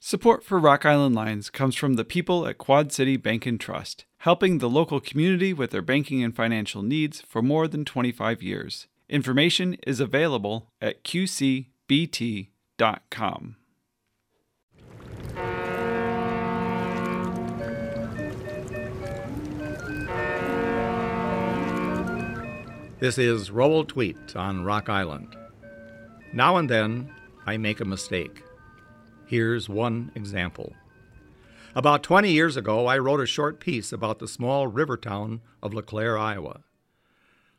Support for Rock Island Lines comes from the people at Quad City Bank and Trust, helping the local community with their banking and financial needs for more than 25 years. Information is available at QCBT.com. This is Roald Tweet on Rock Island. Now and then, I make a mistake. Here's one example. About 20 years ago, I wrote a short piece about the small river town of LeClaire, Iowa.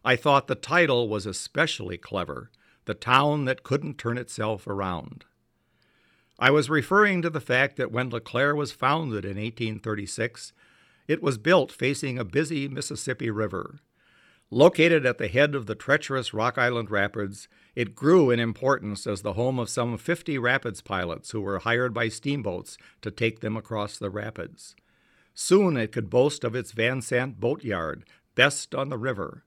I thought the title was especially clever, The Town That Couldn't Turn Itself Around. I was referring to the fact that when LeClaire was founded in 1836, it was built facing a busy Mississippi River. Located at the head of the treacherous Rock Island Rapids, it grew in importance as the home of some 50 rapids pilots who were hired by steamboats to take them across the rapids. Soon it could boast of its Van Sant Boat Yard, best on the river.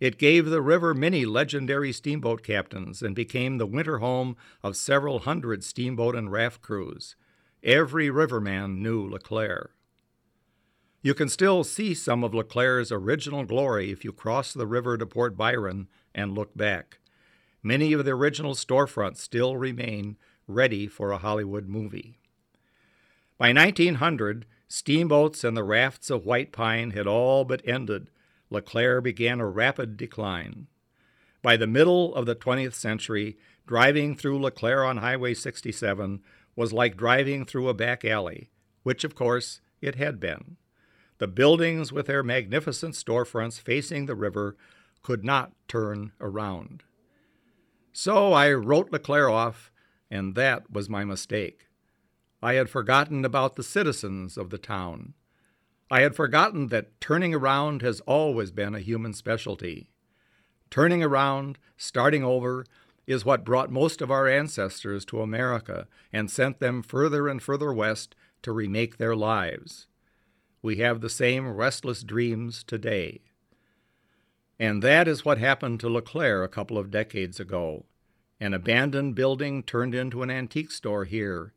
It gave the river many legendary steamboat captains and became the winter home of several hundred steamboat and raft crews. Every riverman knew LeClaire. You can still see some of LeClaire's original glory if you cross the river to Port Byron and look back. Many of the original storefronts still remain, ready for a Hollywood movie. By 1900, steamboats and the rafts of white pine had all but ended. LeClaire began a rapid decline. By the middle of the 20th century, driving through LeClaire on Highway 67 was like driving through a back alley, which, of course, it had been. The buildings with their magnificent storefronts facing the river could not turn around. So I wrote LeClaire off, and that was my mistake. I had forgotten about the citizens of the town. I had forgotten that turning around has always been a human specialty. Turning around, starting over, is what brought most of our ancestors to America and sent them further and further west to remake their lives. We have the same restless dreams today. And that is what happened to LeClaire a couple of decades ago. An abandoned building turned into an antique store here,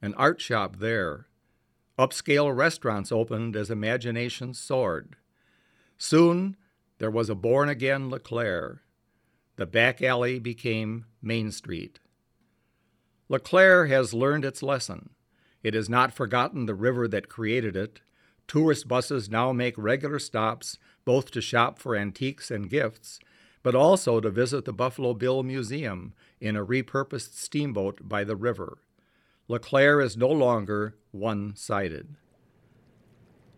an art shop there. Upscale restaurants opened as imagination soared. Soon, there was a born-again LeClaire. The back alley became Main Street. LeClaire has learned its lesson. It has not forgotten the river that created it. Tourist buses now make regular stops, both to shop for antiques and gifts, but also to visit the Buffalo Bill Museum in a repurposed steamboat by the river. LeClaire is no longer one-sided.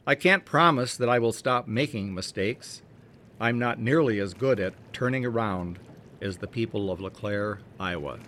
I can't promise that I will stop making mistakes. I'm not nearly as good at turning around as the people of LeClaire, Iowa.